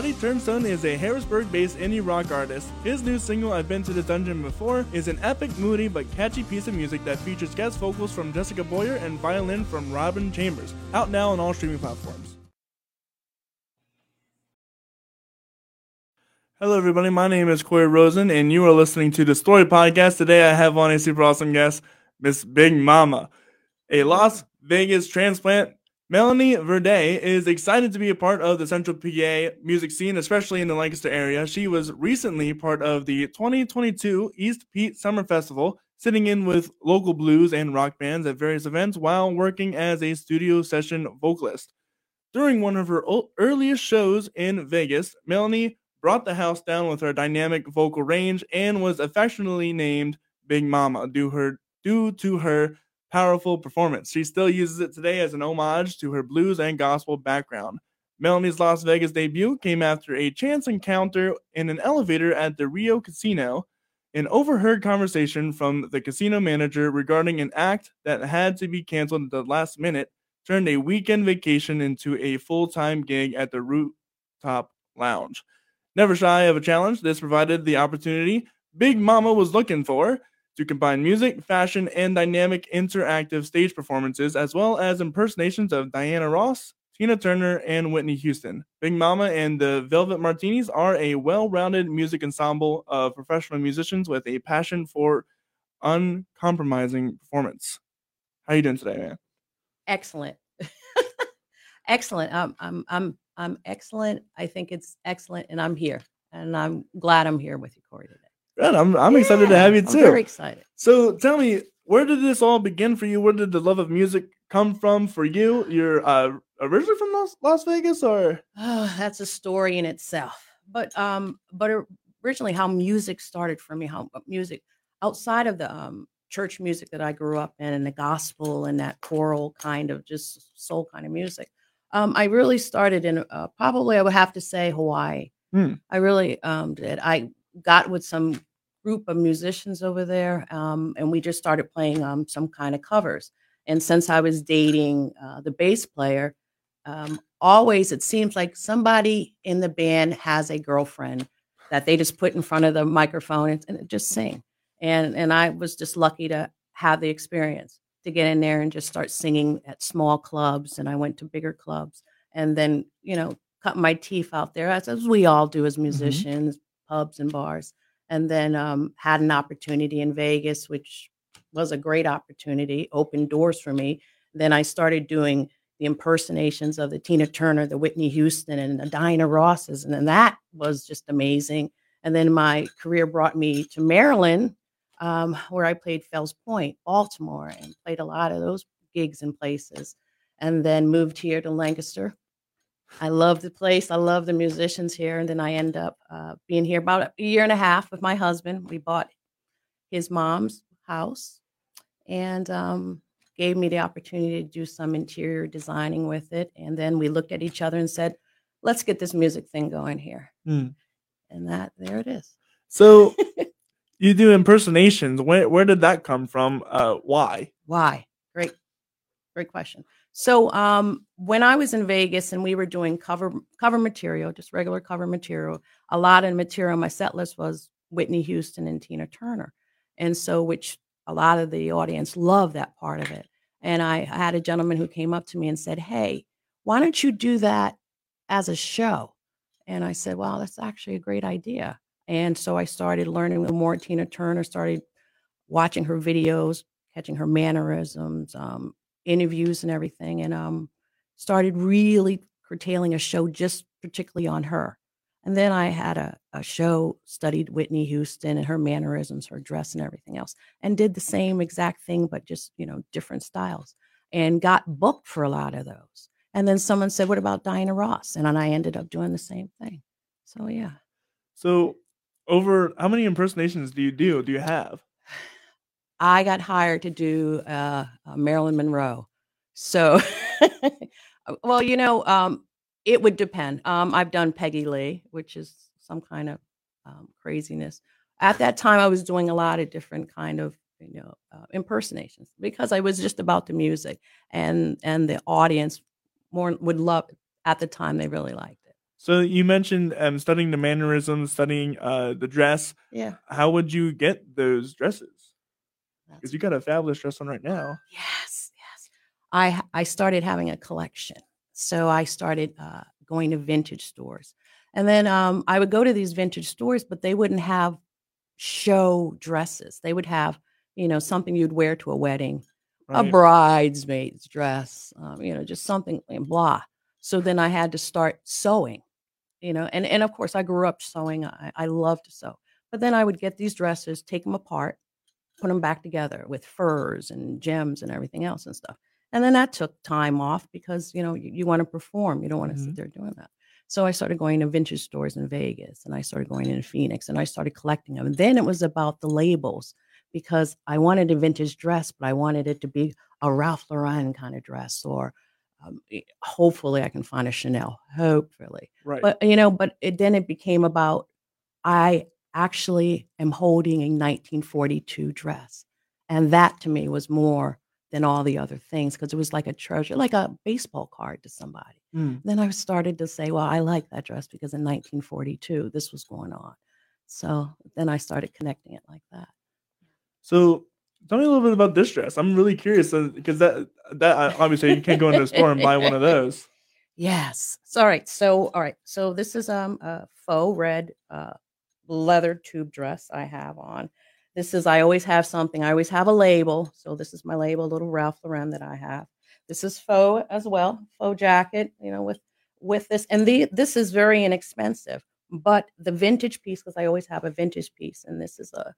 Buddy Turnstone is a Harrisburg-based indie rock artist. His new single, I've Been to This Dungeon Before, is an epic, moody, but catchy piece of music that features guest vocals from Jessica Boyer and violin from Robin Chambers. Out now on all streaming platforms. Hello everybody, my name is Corey Rosen, and you are listening to The Story Podcast. Today I have on a super awesome guest, Miss Big Mama. A Las Vegas transplant, Melanie Verdi is excited to be a part of the Central PA music scene, especially in the Lancaster area. She was recently part of the 2022 East Pete Summer Festival, sitting in with local blues and rock bands at various events while working as a studio session vocalist. During one of her earliest shows in Vegas, Melanie brought the house down with her dynamic vocal range and was affectionately named Big Mama due to her powerful performance. She still uses it today as an homage to her blues and gospel background. Melanie's Las Vegas debut came after a chance encounter in an elevator at the Rio Casino, an overheard conversation from the casino manager regarding an act that had to be canceled at the last minute turned a weekend vacation into a full-time gig at the Rooftop Lounge. Never shy of a challenge, this provided the opportunity Big Mama was looking for to combine music, fashion, and dynamic interactive stage performances, as well as impersonations of Diana Ross, Tina Turner, and Whitney Houston. Big Mama and the Velvet Martinis are a well-rounded music ensemble of professional musicians with a passion for uncompromising performance. How are you doing today, man? Excellent. Excellent. I'm excellent. I think it's excellent, and I'm here, and I'm glad I'm here with you, Corey, today. Good. I'm excited to have you too. I'm very excited. So tell me, where did this all begin for you? Where did the love of music come from for you? You're originally from Las Vegas, or? Oh, that's a story in itself. But originally, how music started for me, how music outside of the church music that I grew up in, and the gospel and that choral kind of just soul kind of music. I really started in probably I would have to say Hawaii. I really did. I got with some group of musicians over there, and we just started playing some kind of covers. And since I was dating the bass player, always it seems like somebody in the band has a girlfriend that they just put in front of the microphone and just sing. And I was just lucky to have the experience to get in there and just start singing at small clubs. And I went to bigger clubs and then, you know, cut my teeth out there, as we all do as musicians, pubs and bars. And then had an opportunity in Vegas, which was a great opportunity, opened doors for me. Then I started doing the impersonations of the Tina Turner, the Whitney Houston, and the Diana Rosses. And then that was just amazing. And then my career brought me to Maryland, where I played Fells Point, Baltimore, and played a lot of those gigs and places, and then moved here to Lancaster. I love the place. I love the musicians here. And then I end up being here about a year and a half with my husband. We bought his mom's house and gave me the opportunity to do some interior designing with it. And then we looked at each other and said, let's get this music thing going here. And there it is. So you do impersonations. Where did that come from? Why? Great question. So when I was in Vegas and we were doing cover material, just regular cover material, a lot of material on my set list was Whitney Houston and Tina Turner. And so, which a lot of the audience loved that part of it. And I had a gentleman who came up to me and said, hey, why don't you do that as a show? And I said, wow, that's actually a great idea. And so I started learning more Tina Turner, started watching her videos, catching her mannerisms, interviews and everything, and started really curtailing a show just particularly on her. And then I had a show, studied Whitney Houston and her mannerisms, her dress and everything else, and did the same exact thing, but just, you know, different styles, and got booked for a lot of those. And then someone said, what about Diana Ross? And I ended up doing the same thing. So, yeah. So over how many impersonations do you have? I got hired to do Marilyn Monroe. So, well, you know, it would depend. I've done Peggy Lee, which is some kind of craziness. At that time, I was doing a lot of different kind of, you know, impersonations, because I was just about the music, and the audience more would love it. At the time, they really liked it. So you mentioned studying the mannerisms, studying the dress. Yeah. How would you get those dresses? Because you got a fabulous dress on right now. Yes, yes. I started having a collection. So I started going to vintage stores. And then I would go to these vintage stores, but they wouldn't have show dresses. They would have, you know, something you'd wear to a wedding, right. A bridesmaid's dress, you know, just something and blah. So then I had to start sewing, you know, and of course I grew up sewing. I loved to sew, but then I would get these dresses, take them apart, put them back together with furs and gems and everything else and stuff. And then that took time off because, you know, you want to perform. You don't want to sit there doing that. So I started going to vintage stores in Vegas, and I started going into Phoenix, and I started collecting them. And then it was about the labels, because I wanted a vintage dress, but I wanted it to be a Ralph Lauren kind of dress, or hopefully I can find a Chanel, hopefully. Right. But, you know, but then it became about, I actually am holding a 1942 dress. And that to me was more than all the other things, because it was like a treasure, like a baseball card to somebody. Then I started to say, well, I like that dress because in 1942, this was going on. So then I started connecting it like that. So tell me a little bit about this dress. I'm really curious, because that obviously you can't go into a store and buy one of those. Yes. So, all right. So this is a faux red leather tube dress I have on. This is, I always have something. I always have a label. So this is my label, little Ralph Lauren that I have. This is faux as well, faux jacket, you know, with this. And this is very inexpensive, but the vintage piece, because I always have a vintage piece. And this is a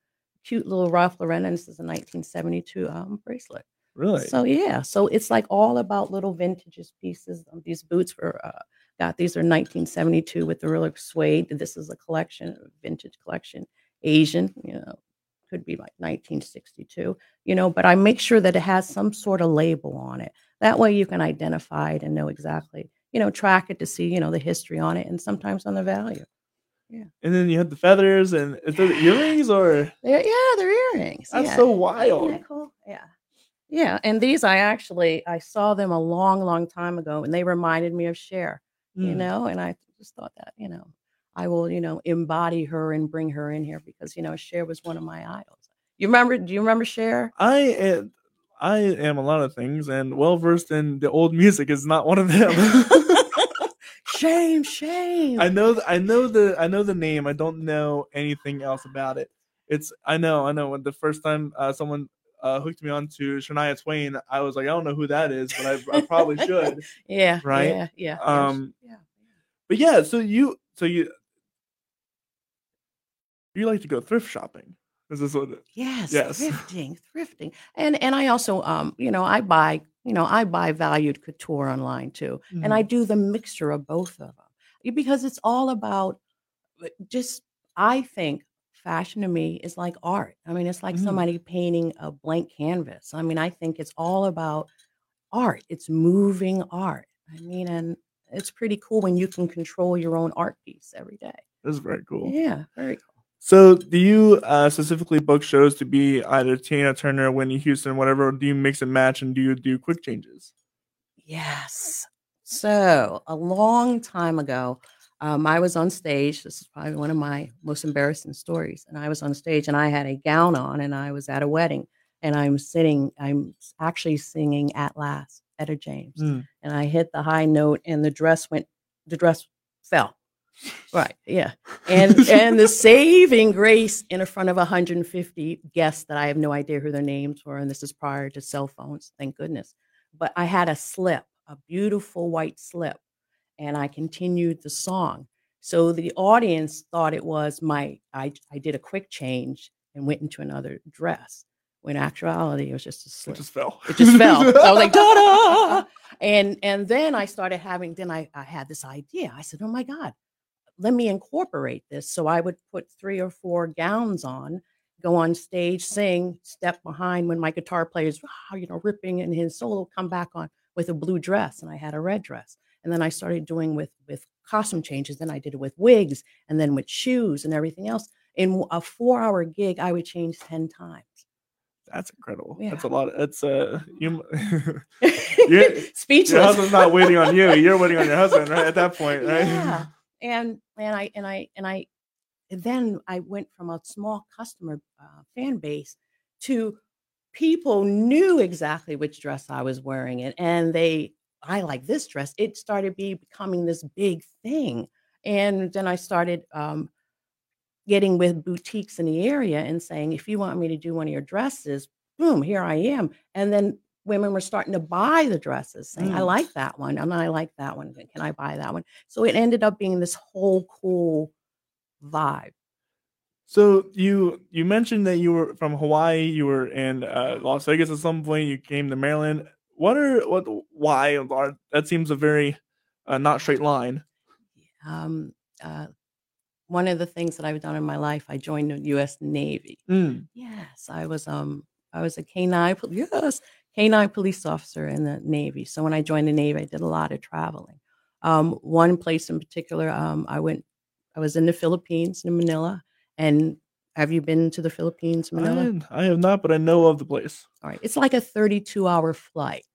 cute little Ralph Lauren, and this is a 1972 bracelet. Really? So, yeah. So it's like all about little vintages pieces. These boots were, these are 1972 with the real suede. This is a collection, a vintage collection, Asian, you know. Could be like 1962, you know, but I make sure that it has some sort of label on it. That way you can identify it and know exactly, you know, track it to see, you know, the history on it and sometimes on the value. Yeah. And then you have the feathers and the earrings or? They're earrings. That's so wild. Isn't that cool? Yeah. Yeah. And these, I saw them a long time ago, and they reminded me of Cher, you know, and I just thought that, you know, I will, you know, embody her and bring her in here because, you know, Cher was one of my idols. Do you remember Cher? I am a lot of things, and well-versed in the old music is not one of them. Shame. I know the name. I don't know anything else about it. I know. When the first time someone hooked me on to Shania Twain, I was like, I don't know who that is, but I probably should. Yeah. Right. Yeah. Yeah. But yeah, so you like to go thrift shopping. Is this what it, yes, thrifting. And I also, I buy valued couture online too. Mm-hmm. And I do the mixture of both of them, because it's all about just, I think fashion to me is like art. I mean, it's like somebody painting a blank canvas. I mean, I think it's all about art. It's moving art. I mean, and it's pretty cool when you can control your own art piece every day. That's very cool. Yeah, very cool. So do you specifically book shows to be either Tina Turner, Whitney Houston, whatever? Or do you mix and match, and do you do quick changes? Yes. So a long time ago, I was on stage. This is probably one of my most embarrassing stories. And I was on stage, and I had a gown on, and I was at a wedding. And I'm actually singing At Last, Etta James. And I hit the high note, and the dress fell. Right. Yeah. And the saving grace in front of 150 guests that I have no idea who their names were. And this is prior to cell phones. Thank goodness. But I had a slip, a beautiful white slip, and I continued the song. So the audience thought it was I did a quick change and went into another dress. When in actuality, it was just a slip. It just fell. So I was like, ta-da! And then I started having, I had this idea. I said, oh my God, let me incorporate this. So I would put 3 or 4 gowns on, go on stage, sing, step behind when my guitar player ripping in his solo, come back on with a blue dress. And I had a red dress. And then I started doing with costume changes. Then I did it with wigs and then with shoes and everything else. In a 4-hour gig, I would change 10 times. That's incredible. Yeah. That's a lot. That's you. Speechless. Your husband's not waiting on you. You're waiting on your husband, right? At that point, right? Yeah. And then I went from a small customer fan base to people knew exactly which dress I was wearing, and I like this dress. It started becoming this big thing. And then I started getting with boutiques in the area and saying, if you want me to do one of your dresses, boom, here I am. And then women were starting to buy the dresses, saying, I like that one. And I like that one. Can I buy that one? So it ended up being this whole cool vibe. So you mentioned that you were from Hawaii, you were in Las Vegas at some point, you came to Maryland. Why? That seems a very not straight line. One of the things that I've done in my life, I joined the U.S. Navy. Yes, I was a K-9 police officer in the Navy. So when I joined the Navy, I did a lot of traveling. One place in particular, I was in the Philippines, in Manila. And have you been to the Philippines, Manila? I have not, but I know of the place. All right, it's like a 32-hour flight.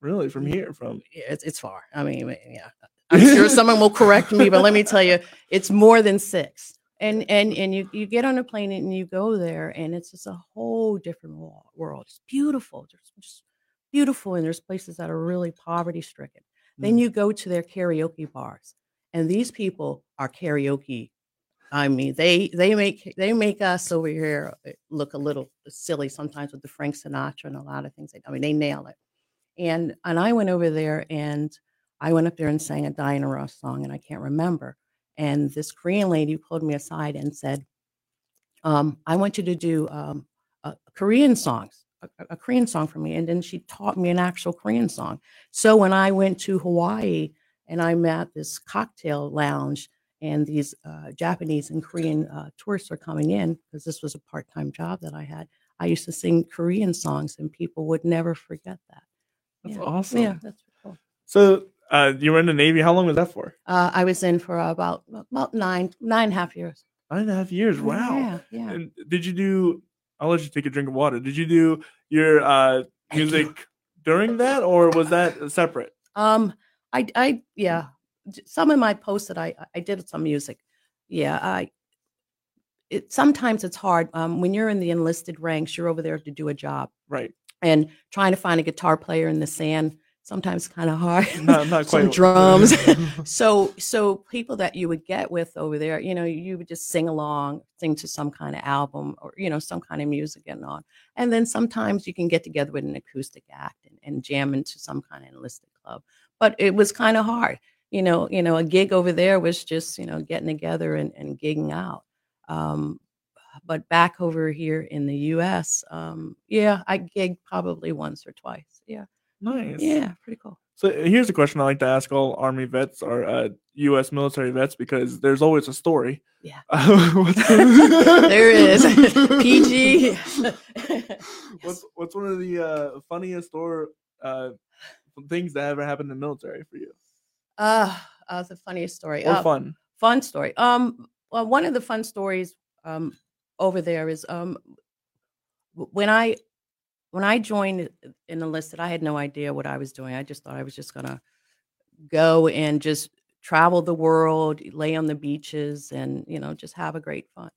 Really, from here? It's far. I mean, yeah. I'm sure someone will correct me, but let me tell you, it's more than 6. And you get on a plane and you go there, and it's just a whole different world. It's beautiful. It's just beautiful, and there's places that are really poverty-stricken. Then you go to their karaoke bars, and these people are karaoke. I mean, they make us over here look a little silly sometimes with the Frank Sinatra and a lot of things. I mean, they nail it. And I went over there, and I went up there and sang a Diana Ross song, and I can't remember. And this Korean lady pulled me aside and said, I want you to do a Korean song for me. And then she taught me an actual Korean song. So when I went to Hawaii and I'm at this cocktail lounge, and these Japanese and Korean tourists are coming in, because this was a part-time job that I had, I used to sing Korean songs, and people would never forget that. That's awesome. Yeah, that's cool. So you were in the Navy. How long was that for? I was in for about 9.5 years. 9.5 years. Wow. Yeah. And did you do? I'll let you take a drink of water. Did you do your music during that, or was that separate? Some of my posts that I did some music. Yeah. Sometimes it's hard when you're in the enlisted ranks. You're over there to do a job, right? And trying to find a guitar player in the sand sometimes kind of hard. Not quite. Some drums. So people that you would get with over there, you would just sing along, sing to some kind of album or some kind of music and on. And then sometimes you can get together with an acoustic act and jam into some kind of enlisted club. But it was kind of hard. A gig over there was just, getting together and gigging out. But back over here in the U.S., I gigged probably once or twice. Yeah. Nice. Yeah, pretty cool. So here's a question I like to ask all Army vets or U.S. military vets, because there's always a story. Yeah. There is. PG. What's one of the funniest or things that ever happened in the military for you? The funniest story. Or fun story. Well, one of the fun stories over there is when I joined and enlisted, I had no idea what I was doing. I just thought I was just gonna go and just travel the world, lay on the beaches, and just have a great fun.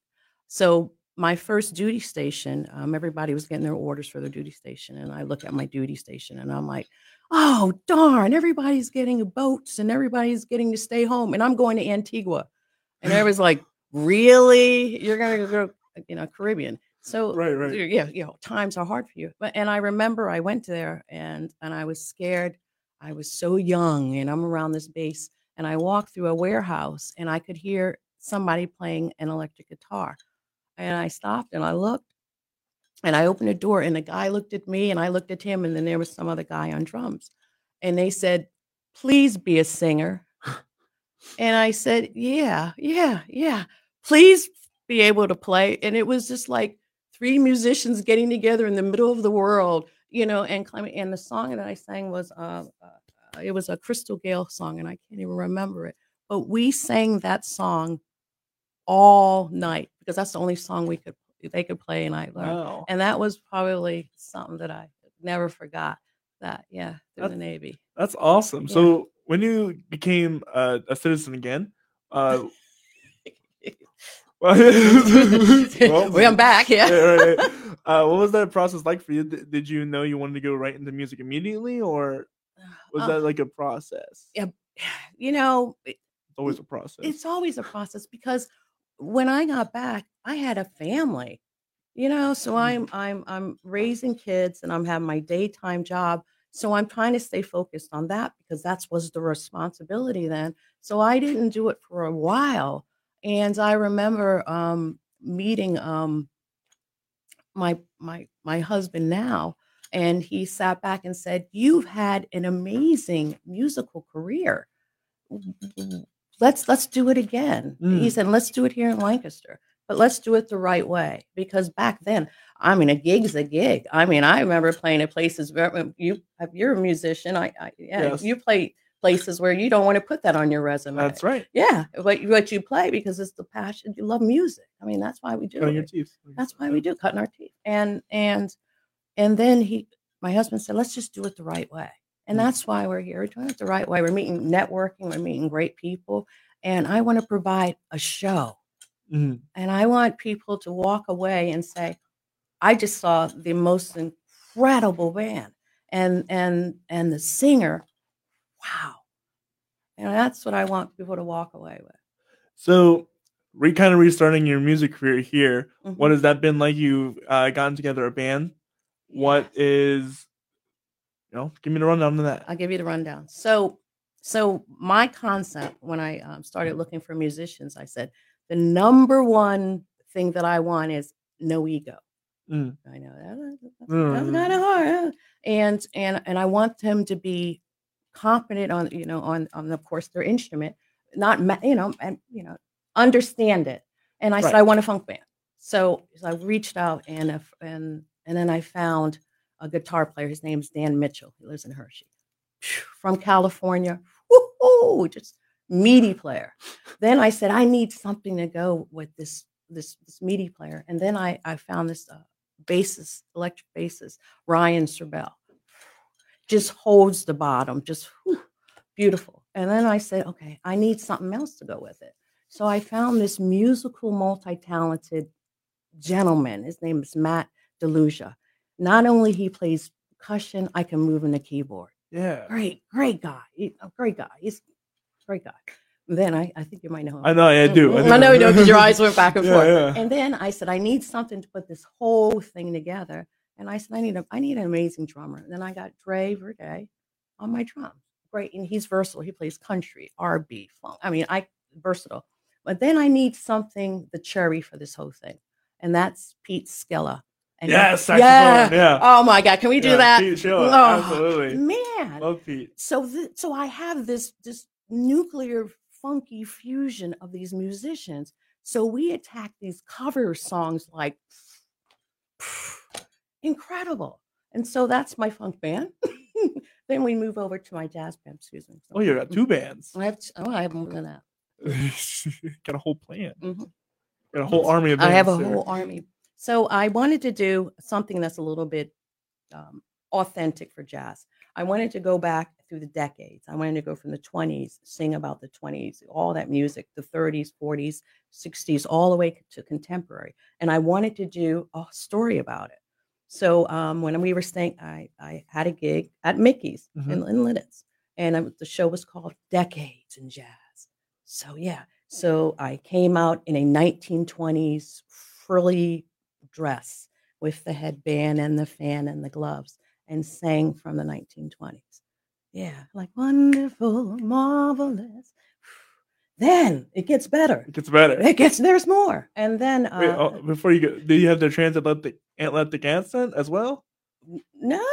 So my first duty station, everybody was getting their orders for their duty station, and I looked at my duty station, and I'm like, oh darn, everybody's getting boats and everybody's getting to stay home, and I'm going to Antigua. And I was like, really? You're gonna go, Caribbean? So right. Times are hard for you. But and I remember I went there and I was scared. I was so young, and I'm around this base, and I walked through a warehouse, and I could hear somebody playing an electric guitar. And I stopped and I looked, and I opened a door, and a guy looked at me, and I looked at him, and then there was some other guy on drums, and they said, "Please be a singer." And I said, yeah, please be able to play. And it was just like three musicians getting together in the middle of the world, and climbing. And the song that I sang was, it was a Crystal Gayle song, and I can't even remember it. But we sang that song all night, because that's the only song they could play, and I learned. Wow. And that was probably something that I never forgot through the Navy. That's awesome. Yeah. So when you became a citizen again, I'm back. Yeah. Right. What was that process like for you? Did you know you wanted to go right into music immediately, or was that like a process? Yeah, you know, it's always a process. It's always a process, because when I got back, I had a family, you know. So I'm raising kids, and I'm having my daytime job. So I'm trying to stay focused on that, because that was the responsibility then. So I didn't do it for a while. And I remember meeting my husband now, and he sat back and said, "You've had an amazing musical career. Let's do it again." Mm. He said, "Let's do it here in Lancaster, but let's do it the right way." Because back then, I mean, a gig's a gig. I mean, I remember playing at places where you're a musician. Yes. You play places where you don't want to put that on your resume. That's right. Yeah, what you play, because it's the passion. You love music. I mean, that's why we do. Cutting your teeth. That's why we do, cutting our teeth. And then my husband said, "Let's just do it the right way." And that's why we're here. We're doing it the right way. We're meeting, networking. We're meeting great people. And I want to provide a show. Mm-hmm. And I want people to walk away and say, "I just saw the most incredible band, and the singer. Wow." And that's what I want people to walk away with. So we're kind of restarting your music career here. Mm-hmm. What has that been like? You've gotten together a band. Yeah. What is, give me the rundown on that. I'll give you the rundown. So my concept, when I started looking for musicians, I said, the number one thing that I want is no ego. Mm. I know that's kind of hard. And I want them to be competent on of course their instrument, not understand it. And I said, I want a funk band. So I reached out and then I found a guitar player. His name's Dan Mitchell. He lives in Hershey, from California. Woo-hoo, just meaty player. Then I said, I need something to go with this meaty player. And then I found this bassist, electric bassist, Ryan Sorbel. Just holds the bottom, just beautiful. And then I said, okay, I need something else to go with it. So I found this musical, multi-talented gentleman. His name is Matt Delugia. Not only he plays percussion, I can move in the keyboard. Yeah. Great guy. He's a great guy. Then I think you might know him. I know, I do. I know you know, because your eyes went back and forth. Yeah. And then I said, I need something to put this whole thing together. And I said, I need an amazing drummer. And then I got Dre Verde on my drum. Great. And he's versatile. He plays country, R&B, funk. Versatile. But then I need something, the cherry for this whole thing. And that's Pete Skella. And yeah. Oh my God. Can we do that? Pete Skella. Oh, absolutely. Man. Love Pete. So I have this nuclear funky fusion of these musicians. So we attack these cover songs like incredible. And so that's my funk band. Then we move over to my jazz band, Susan. So, you got two bands. I have more than that. Got a whole plan. Mm-hmm. Got a whole army of bands. I have a whole army. So I wanted to do something that's a little bit authentic for jazz. I wanted to go back through the decades. I wanted to go from the 20s, sing about the 20s, all that music, the 30s, 40s, 60s, all the way to contemporary. And I wanted to do a story about it. So when we were staying, I had a gig at Mickey's in Linnitz, and the show was called Decades in Jazz. So, yeah. So I came out in a 1920s frilly dress with the headband and the fan and the gloves, and sang from the 1920s. Yeah. Like wonderful, marvelous. Then it gets better. There's more. And then wait, before you go, do you have the transatlantic accent as well? No.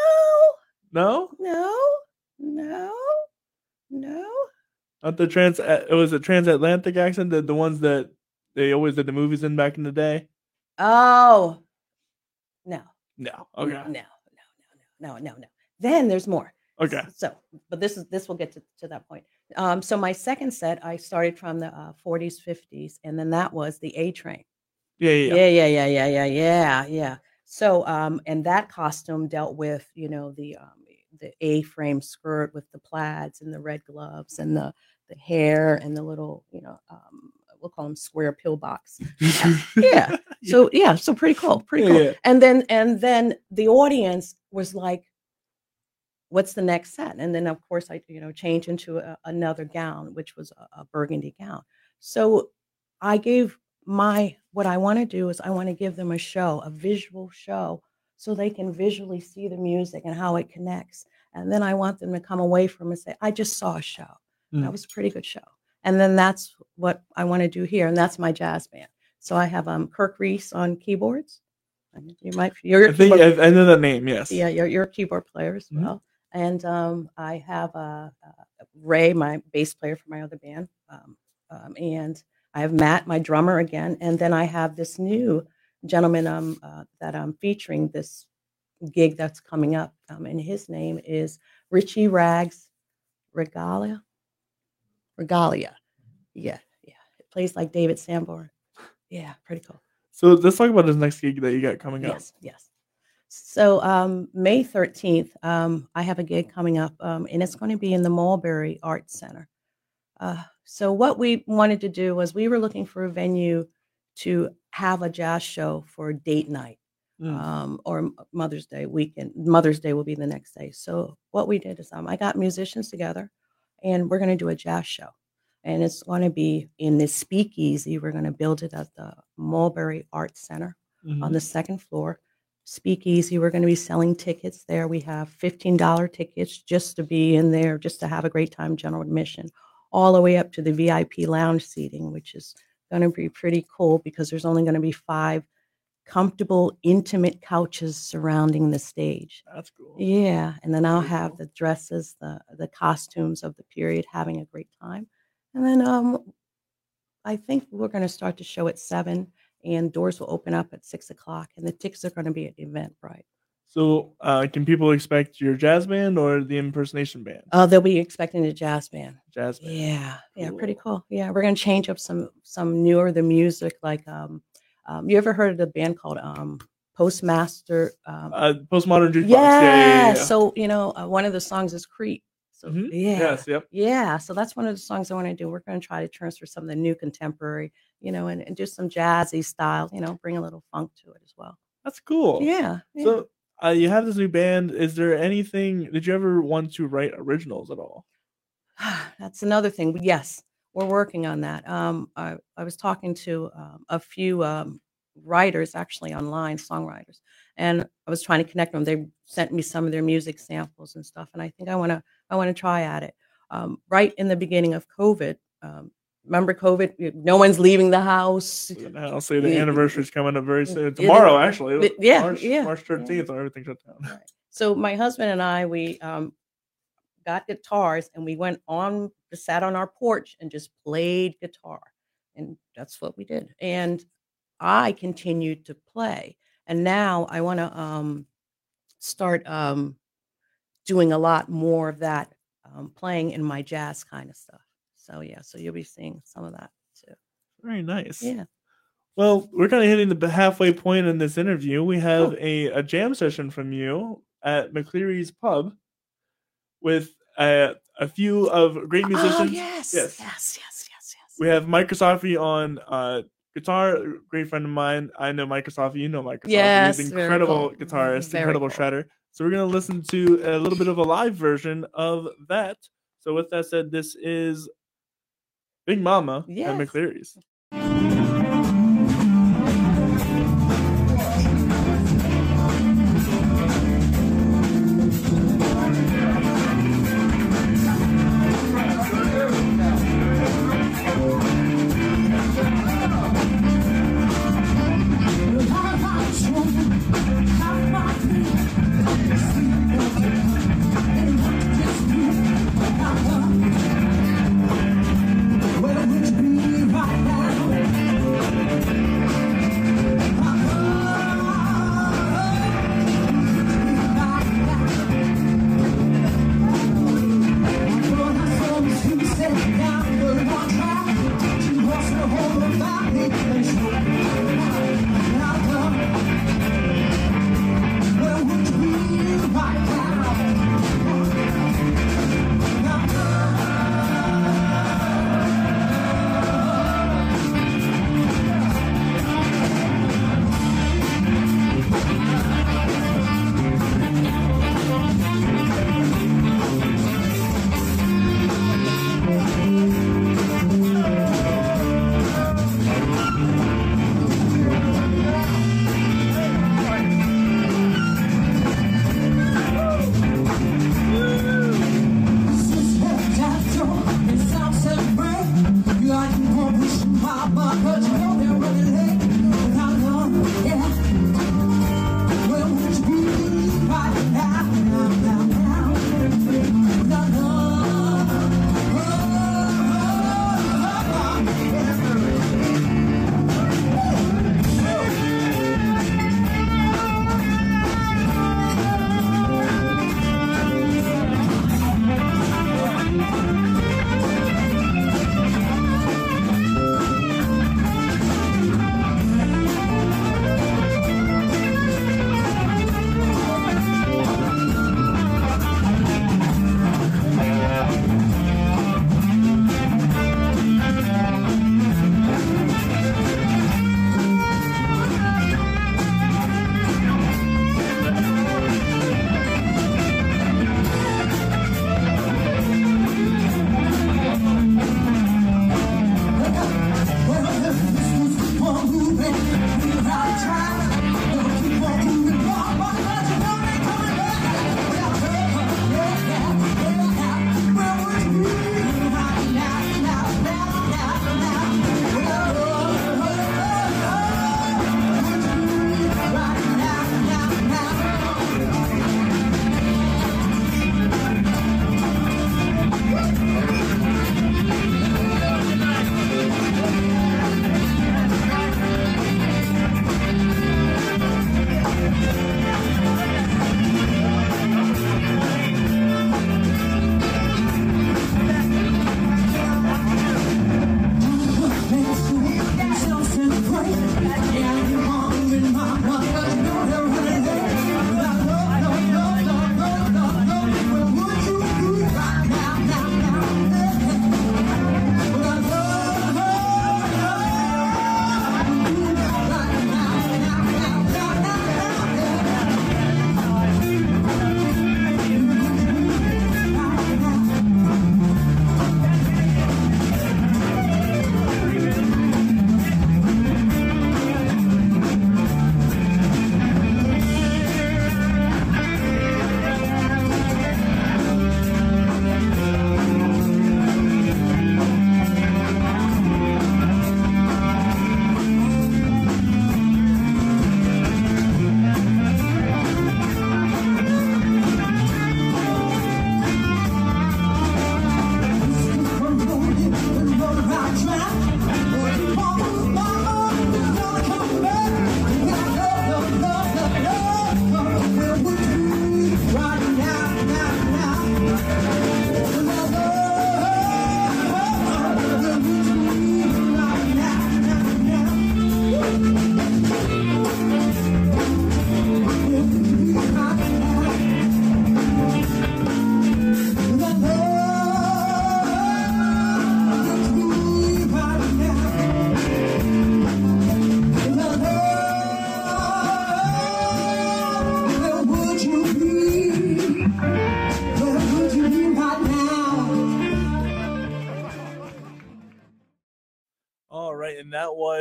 Not the it was a transatlantic accent, the ones that they always did the movies in back in the day. Oh. No. Okay. No. Then there's more. Okay. So, but this will get to that point. So my second set, I started from the 40s, 50s, and then that was the A Train. Yeah. So, and that costume dealt with, the A-frame skirt with the plaids and the red gloves and the the hair and the little, you know, we'll call them square pillbox. Yeah. So yeah. So pretty cool. Pretty cool. Yeah. And then the audience was like, what's the next set? And then of course I, you know, changed into another gown, which was a burgundy gown. So I gave what I want to do is I want to give them a show, a visual show, so they can visually see the music and how it connects. And then I want them to come away from it and say, I just saw a show. Mm. That was a pretty good show. And then that's what I want to do here. And that's my jazz band. So I have Kirk Reese on keyboards. I know that name, yes. Yeah, you're a keyboard player as well. Mm-hmm. And I have Ray, my bass player for my other band. And I have Matt, my drummer again. And then I have this new gentleman that I'm featuring this gig that's coming up. And his name is Richie Rags Regalia. Yeah, yeah. It plays like David Sanborn. Yeah, pretty cool. So let's talk about this next gig that you got coming up. Yes. So May 13th, I have a gig coming up, and it's going to be in the Mulberry Arts Center. So what we wanted to do was we were looking for a venue to have a jazz show for date night or Mother's Day weekend. Mother's Day will be the next day. So what we did is I got musicians together, and we're going to do a jazz show. And it's going to be in this speakeasy. We're going to build it at the Mulberry Arts Center on the second floor. Speakeasy. We're going to be selling tickets there. We have $15 tickets just to be in there, just to have a great time, general admission, all the way up to the VIP lounge seating, which is going to be pretty cool because there's only going to be 5 comfortable, intimate couches surrounding the stage. That's cool. Yeah. And then I'll have the dresses, the costumes of the period, having a great time. And then I think we're going to start the show at 7, and doors will open up at 6:00, and the tickets are going to be at Eventbrite. So can people expect your jazz band or the impersonation band? Oh, they'll be expecting the jazz band. Yeah, cool. Yeah, pretty cool. Yeah, we're going to change up some newer the music. Like, you ever heard of the band called Postmaster? Postmodern Jukebox. Yeah. So you know, one of the songs is "Creep." So, so that's one of the songs I want to do. We're going to try to transfer some of the new contemporary, you know, and do some jazzy style, you know, bring a little funk to it as well. That's cool. Yeah. So you have this new band. Is there anything, did you ever want to write originals at all? That's another thing. Yes, we're working on that. I was talking to a few writers actually online, songwriters, and I was trying to connect them. They sent me some of their music samples and stuff. And I think I want to try at it. Right in the beginning of COVID, remember COVID? No one's leaving the house. I'll say the anniversary is coming up very soon. Tomorrow, actually. Yeah. March 13th, or everything shut down. Right. So my husband and I, we got guitars, and we sat on our porch and just played guitar. And that's what we did. And I continued to play. And now I want to start doing a lot more of that, playing in my jazz kind of stuff. So yeah, so you'll be seeing some of that too. Very nice. Yeah. Well, we're kind of hitting the halfway point in this interview. We have a jam session from you at McCleary's Pub with a few of great musicians. Oh, yes. We have Mike Kosoffi on guitar, great friend of mine. I know Mike Kosoffi. You know Mike Kosoffi. Yes, he's an incredible guitarist, incredible shredder. So we're going to listen to a little bit of a live version of that. So with that said, this is Big Mama and McCleary's. Well,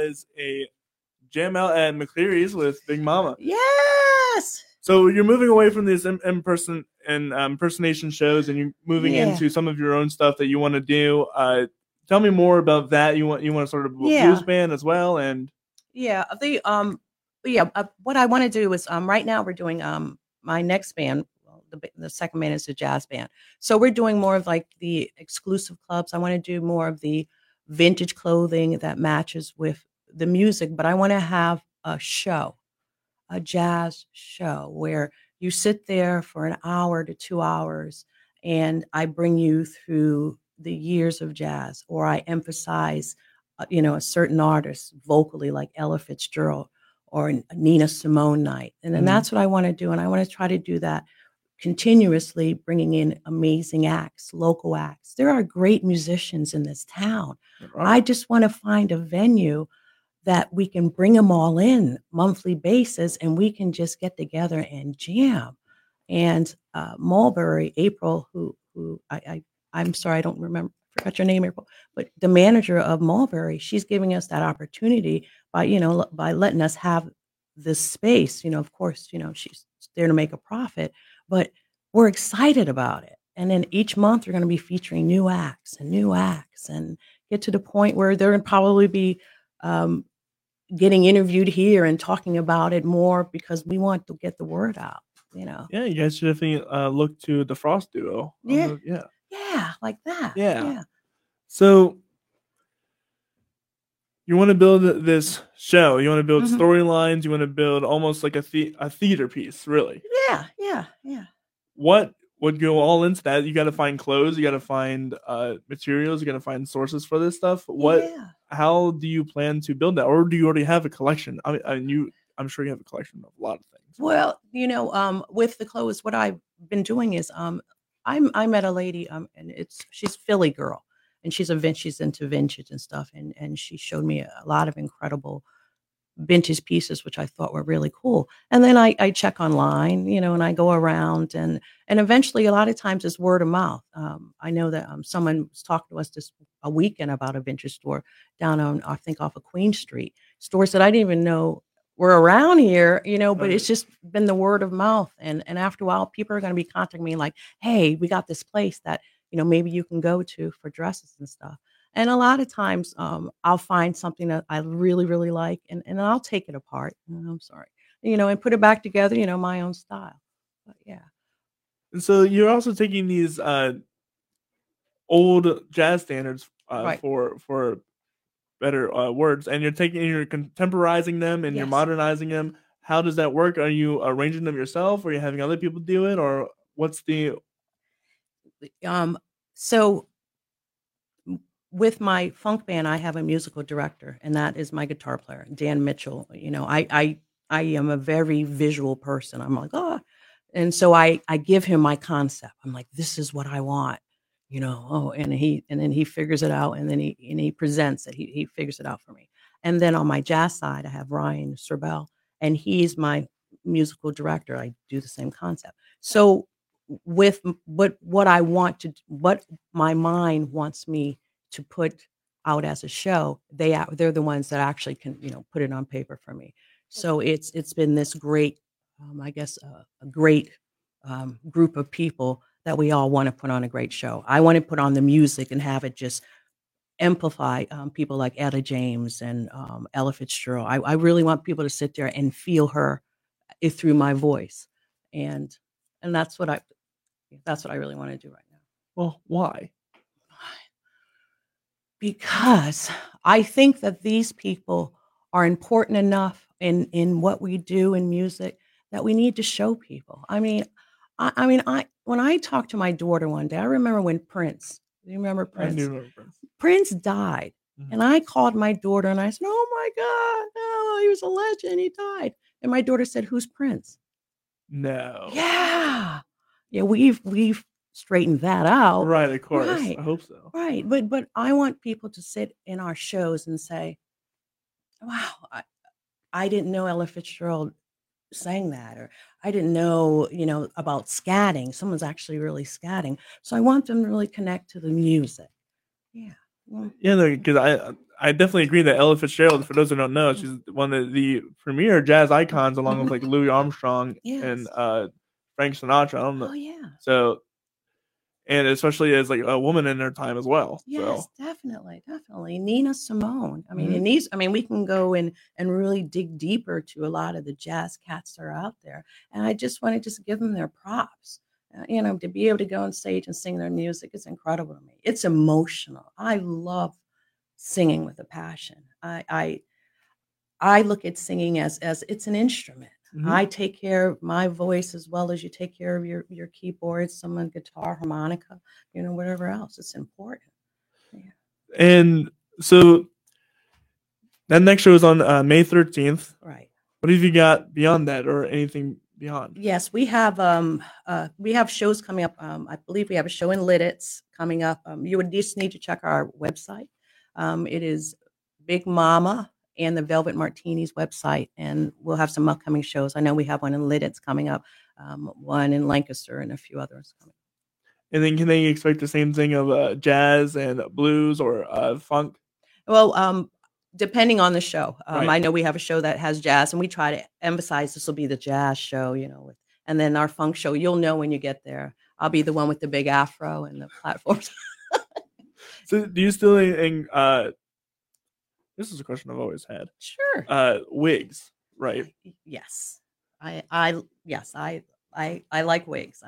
was a JML and McCleary's with Big Mama. Yes. So you're moving away from these in-person and impersonation shows, and you're moving into some of your own stuff that you want to do. Tell me more about that. You want to sort of blues band as well, and what I want to do is right now we're doing my next band. The second band is a jazz band, so we're doing more of like the exclusive clubs. I want to do more of the vintage clothing that matches with the music, but I want to have a show, a jazz show, where you sit there for an hour to 2 hours and I bring you through the years of jazz, or I emphasize a certain artist vocally, like Ella Fitzgerald or a Nina Simone night. And then that's what I want to do, and I want to try to do that continuously, bringing in amazing acts, local acts. There are great musicians in this town. I just want to find a venue that we can bring them all in monthly basis, and we can just get together and jam. And Mulberry, April, I'm sorry, I don't remember, I forgot your name, April, but the manager of Mulberry, she's giving us that opportunity by letting us have this space. Of course, she's there to make a profit, but we're excited about it. And then each month, we're going to be featuring new acts, and get to the point where there will probably be getting interviewed here and talking about it more, because we want to get the word out. Yeah, you guys should definitely look to the Frost Duo. Yeah, yeah, like that. Yeah. So you want to build this show. You want to build storylines. You want to build almost like a theater piece, really. Yeah. What would go all into that? You got to find clothes. You got to find materials. You got to find sources for this stuff. How do you plan to build that? Or do you already have a collection? I'm sure you have a collection of a lot of things. Well, with the clothes, what I've been doing is I met a lady, and she's Philly girl, and she's into vintage and stuff, and she showed me a lot of incredible vintage pieces, which I thought were really cool. And then I check online, and I go around, and eventually a lot of times it's word of mouth. I know that someone was talking to us a weekend about a vintage store down on, I think, off of Queen Street, stores that I didn't even know were around here, but it's just been the word of mouth. And after a while, people are going to be contacting me like, hey, we got this place that, maybe you can go to for dresses and stuff. And a lot of times I'll find something that I really, really like, and I'll take it apart. I'm sorry, and put it back together, my own style. But yeah. And so you're also taking these old jazz standards for better words, and you're contemporizing them, and you're modernizing them. How does that work? Are you arranging them yourself, or are you having other people do it, or what's the? So with my funk band, I have a musical director, and that is my guitar player, Dan Mitchell. I am a very visual person. I'm like, and so I give him my concept. I'm like, this is what I want, and then he figures it out, and then he presents it. He figures it out for me. And then on my jazz side, I have Ryan Sorbel, and he's my musical director. I do the same concept. So with what I want to, what my mind wants me to put out as a show, they're the ones that actually can, put it on paper for me. So it's been this great, a great group of people that we all want to put on a great show. I want to put on the music and have it just amplify people like Etta James and Ella Fitzgerald. I really want people to sit there and feel her through my voice, and that's what I really want to do right now. Well, why? Because I think that these people are important enough in what we do in music that we need to show people. I mean, when I talked to my daughter one day, I remember when Prince. Do you remember Prince? I do remember Prince. Prince died, and I called my daughter and I said, "Oh my God, no, he was a legend. He died." And my daughter said, "Who's Prince?" No. Yeah. We've straightened that out. Right, of course. Right. I hope so. Right. But I want people to sit in our shows and say, wow, I didn't know Ella Fitzgerald sang that, or I didn't know, about scatting. Someone's actually really scatting. So I want them to really connect to the music. Yeah. Yeah, because I definitely agree that Ella Fitzgerald, for those who don't know, she's one of the premier jazz icons, along with like Louis Armstrong and Frank Sinatra. I don't know. Oh yeah. So, and especially as like a woman in her time as well. Yes, so. Definitely. Nina Simone. I mean, and these. I mean, we can go and really dig deeper to a lot of the jazz cats that are out there. And I just want to just give them their props. You know, to be able to go on stage and sing their music is incredible to me. It's emotional. I love singing with a passion. I look at singing as it's an instrument. Mm-hmm. I take care of my voice as well as you take care of your keyboard, some guitar, harmonica, you know, whatever else. It's important. Yeah. And so that next show is on May 13th. Right. What have you got beyond that or anything beyond? Yes, we have shows coming up. I believe we have a show in Lidditz coming up. You would just need to check our website. It is Big Mama and the Velvet Martinis website, and we'll have some upcoming shows. I know we have one in Lidditz coming up, one in Lancaster, and a few others coming up. And then can they expect the same thing of jazz and blues or funk? Well, depending on the show. Right. I know we have a show that has jazz, and we try to emphasize this will be the jazz show, you know, and then our funk show. You'll know when you get there. I'll be the one with the big afro and the platforms. So do you still think, this is a question I've always had. Sure. Wigs, right? Yes. I like wigs.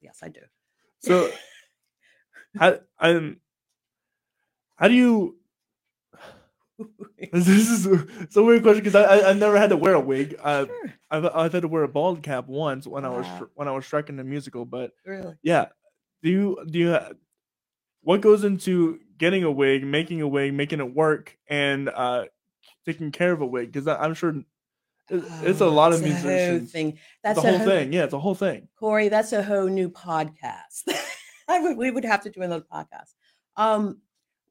Yes, I do. So how do you, this is a weird question because I've never had to wear a wig. Sure. I've had to wear a bald cap once when I was trekking the musical, but really? Yeah. Do you what goes into getting a wig, making it work, and taking care of a wig? Because I'm sure it's a lot of musicians. That's the whole thing. Yeah, it's a whole thing. Corey, that's a whole new podcast. We would have to do another podcast.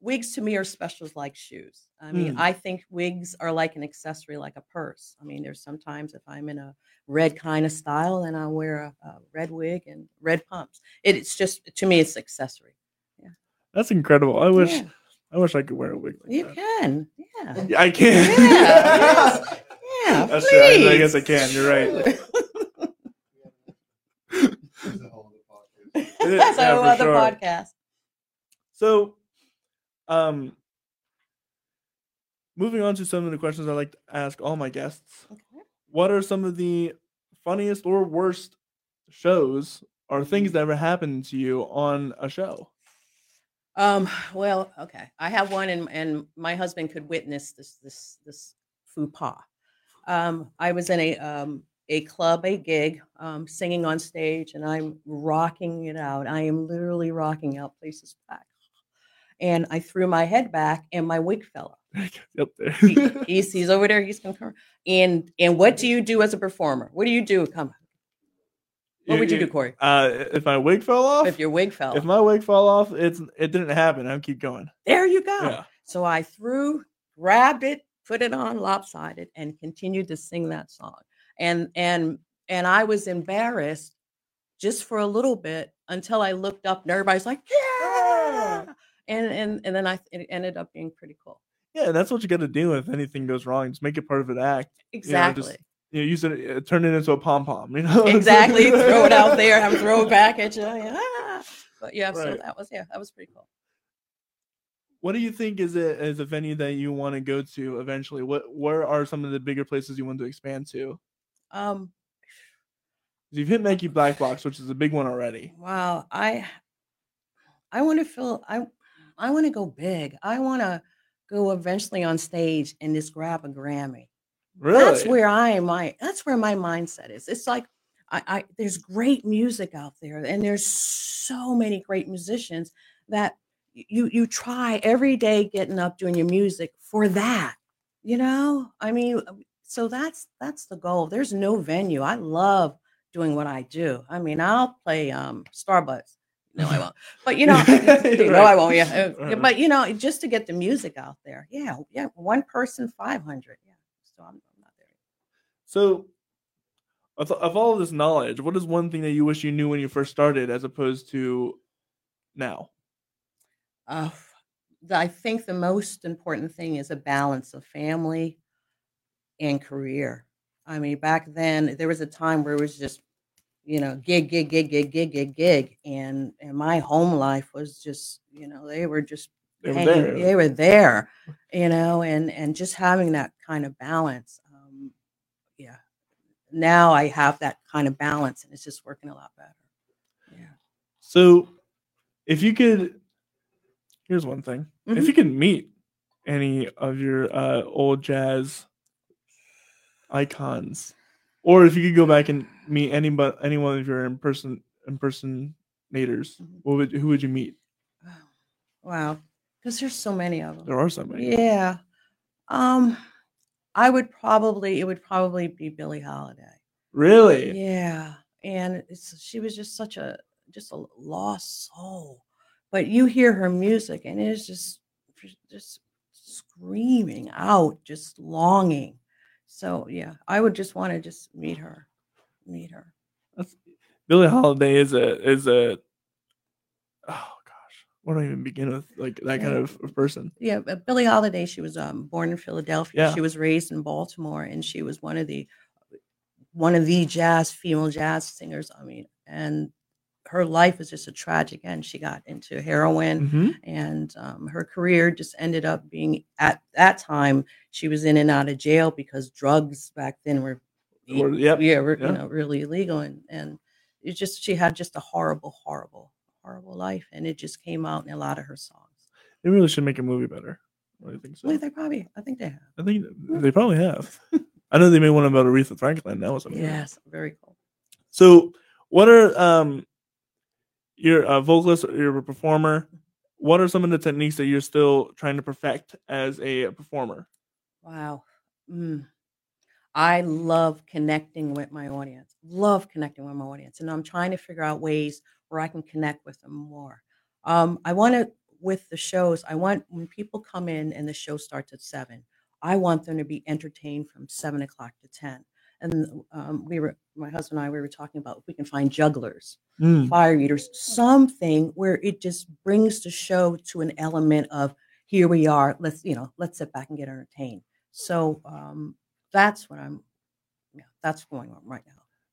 Wigs to me are specials like shoes. I mean, I think wigs are like an accessory, like a purse. I mean, there's sometimes if I'm in a red kind of style, then I wear a red wig and red pumps. It's just, to me, it's accessory. That's incredible. I wish I could wear a wig like that. You can. Yeah. I can. Yeah. Yes. Yeah. That's true. I guess I can. You're right. That's a whole other podcast. So, moving on to some of the questions I like to ask all my guests. Okay. What are some of the funniest or worst shows or things that ever happened to you on a show? Well, okay. I have one, and my husband could witness this faux pas. I was in a club, a gig, singing on stage, and I'm rocking it out. I am literally rocking out places back. And I threw my head back, and my wig fell off. Up there. He's over there. He's gonna come. And what do you do as a performer? What do you do? What would you do, Corey? If my wig fell off? If my wig fell off, it didn't happen. I'll keep going. There you go. Yeah. So I grabbed it, put it on lopsided, and continued to sing that song. And I was embarrassed just for a little bit until I looked up and everybody's like, yeah. And then it ended up being pretty cool. Yeah, that's what you got to do if anything goes wrong. Just make it part of an act. Exactly. You use it, turn it into a pom pom, you know. Exactly, throw it out there, have it throw it back at you. But yeah, right. So that was pretty cool. What do you think is a venue that you want to go to eventually? Where are some of the bigger places you want to expand to? You've hit Nike Black Box, which is a big one already. Wow, I want to I want to go big. I want to go eventually on stage and just grab a Grammy. Really? That's where my mindset is. It's like there's great music out there, and there's so many great musicians that you try every day getting up doing your music for that. You know, I mean, so that's the goal. There's no venue. I love doing what I do. I mean, I'll play Starbucks. No, I won't. But you know, I won't. Yeah, but you know, just to get the music out there. Yeah. One person, 500. Yeah. So I'm not there. So, of all of this knowledge, what is one thing that you wish you knew when you first started, as opposed to now? I think the most important thing is a balance of family and career. I mean, back then there was a time where it was just, you know, gig. And my home life was just, you know, they were there, you know, and just having that kind of balance. Yeah. Now I have that kind of balance and it's just working a lot better. Yeah. So if you could, here's one thing. Mm-hmm. If you could meet any of your old jazz icons, or if you could go back and meet any one of your impersonators, mm-hmm. Who would you meet? Wow, because there's so many of them. There are so many. Yeah, it would probably be Billie Holiday. Really? Yeah, and she was just such a lost soul. But you hear her music, and it is just screaming out, just longing. So yeah, I would just want to just meet her. Billie Holiday is a oh gosh, what do I even begin with, like that kind of person? Yeah, but Billie Holiday, she was born in Philadelphia. Yeah. She was raised in Baltimore, and she was one of the female jazz singers. I mean, and her life was just a tragic end. She got into heroin, mm-hmm. and her career just ended up being, at that time, she was in and out of jail because drugs back then were you know, really illegal. And it just, she had just a horrible, horrible, horrible life. And it just came out in a lot of her songs. They really should make a movie better. I really think so. Well, I think they probably have. I know they made one about Aretha Franklin. That was amazing. Yes. Very cool. So what are, you're a vocalist, you're a performer. What are some of the techniques that you're still trying to perfect as a performer? Wow. I love connecting with my audience. And I'm trying to figure out ways where I can connect with them more. When people come in and the show starts at 7, I want them to be entertained from 7 o'clock to 10. And my husband and I, we were talking about if we can find jugglers, fire eaters, something where it just brings the show to an element of here we are. Let's sit back and get entertained. So that's going on right now.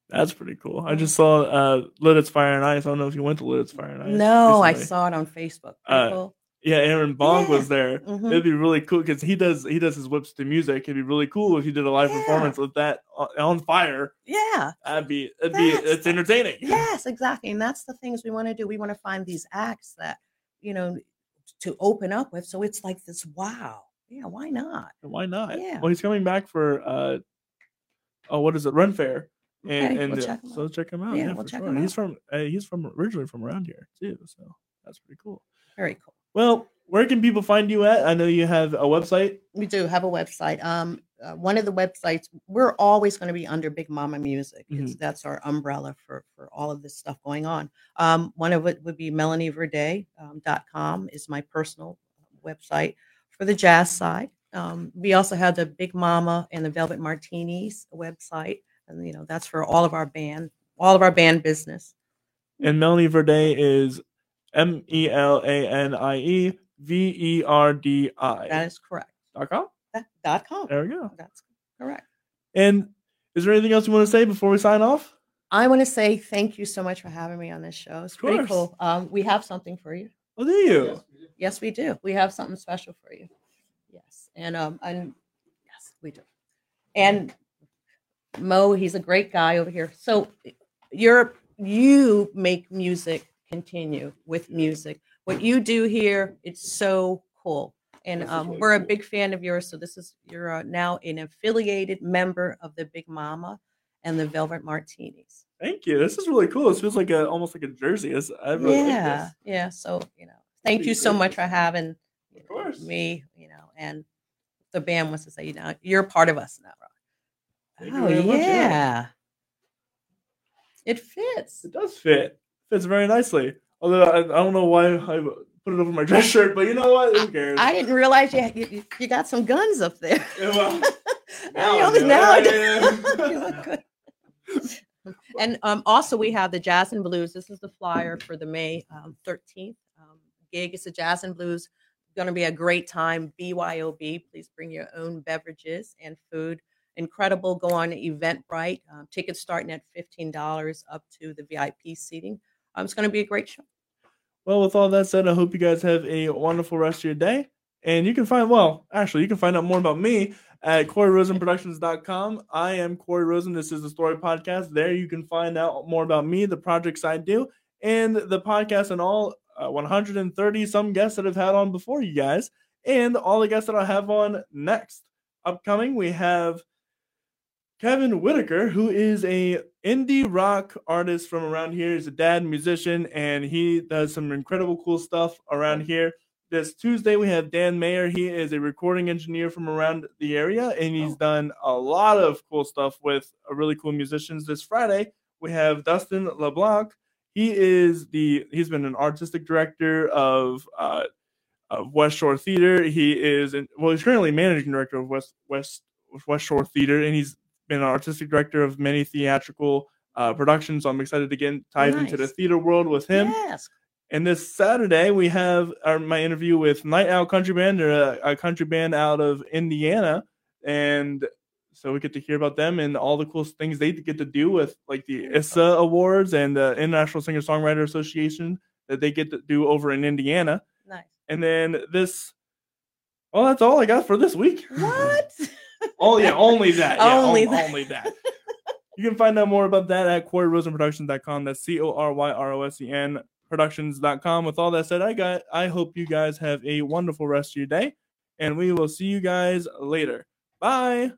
That's pretty cool. I just saw Lit It's Fire and Ice. I don't know if you went to Lit It's Fire and Ice. No, recently. I saw it on Facebook. Cool. Yeah, Aaron Bong was there. Mm-hmm. It'd be really cool because he does his whips to music. It'd be really cool if he did a live performance with that on fire. Yeah, it's entertaining. Yes, exactly, and that's the things we want to do. We want to find these acts that, you know, to open up with. So it's like this. Wow, yeah, why not? Yeah. Well, he's coming back for Ren Fair, and, okay, we'll check him out. Yeah, we'll check him out. He's from originally from around here too, so that's pretty cool. Very cool. Well, where can people find you at? I know you have a website. We do have a website. One of the websites, we're always going to be under Big Mama Music. Mm-hmm. That's our umbrella for all of this stuff going on. One of it would be melanieverde.com is my personal website for the jazz side. We also have the Big Mama and the Velvet Martinis website. And, you know, that's for all of our band business. And Melanie Verde is... Melanieverde. That is correct. .com. There we go. That's correct. And is there anything else you want to say before we sign off? I want to say thank you so much for having me on this show. It's pretty cool. We have something for you. Oh, do you? Yes, we do. We have something special for you. Yes. And yes, we do. And Mo, he's a great guy over here. So you make music. Continue with music. What you do here, it's so cool, and we're a big fan of yours. So you're now an affiliated member of the Big Mama and the Velvet Martinis. Thank you. This is really cool. It feels like almost like a jersey. I really like this. So thank you so much for having me. And the band wants to say you're part of us now. Thank you very much, yeah, it fits. It does fit. It's very nicely. Although I don't know why I put it over my dress shirt, but you know what? Who cares? I didn't realize you got some guns up there. Yeah, well, now and also we have the Jazz and Blues. This is the flyer for the May 13th gig. It's a Jazz and Blues going to be a great time. BYOB, please bring your own beverages and food. Incredible. Go on Eventbrite. Tickets starting at $15 up to the VIP seating. It's going to be a great show. Well, with all that said, I hope you guys have a wonderful rest of your day. And you can find, well, actually, you can find out more about me at coryrosenproductions.com. I am Corey Rosen. This is the Story Podcast. There you can find out more about me, the projects I do, and the podcast and all 130-some guests that I've had on before you guys, and all the guests that I'll have on next. Upcoming, we have Kevin Whitaker, who is an indie rock artist from around here. He's a dad musician, and he does some incredible cool stuff around here. This Tuesday, we have Dan Mayer. He is a recording engineer from around the area, and he's done a lot of cool stuff with really cool musicians. This Friday, we have Dustin LeBlanc. He's been an artistic director of West Shore Theater. He's currently managing director of West Shore Theater, and he's been an artistic director of many theatrical productions. So I'm excited to get tied into the theater world with him. Yes. And this Saturday, we have my interview with Night Owl Country Band. They're a country band out of Indiana. And so we get to hear about them and all the cool things they get to do with, like, the ISSA Awards and the International Singer-Songwriter Association that they get to do over in Indiana. Nice. And then that's all I got for this week. What? Only that. Only that. You can find out more about that at coryrosenproductions.com. That's CORYROSEN. Productions.com. With all that said, I hope you guys have a wonderful rest of your day, and we will see you guys later. Bye.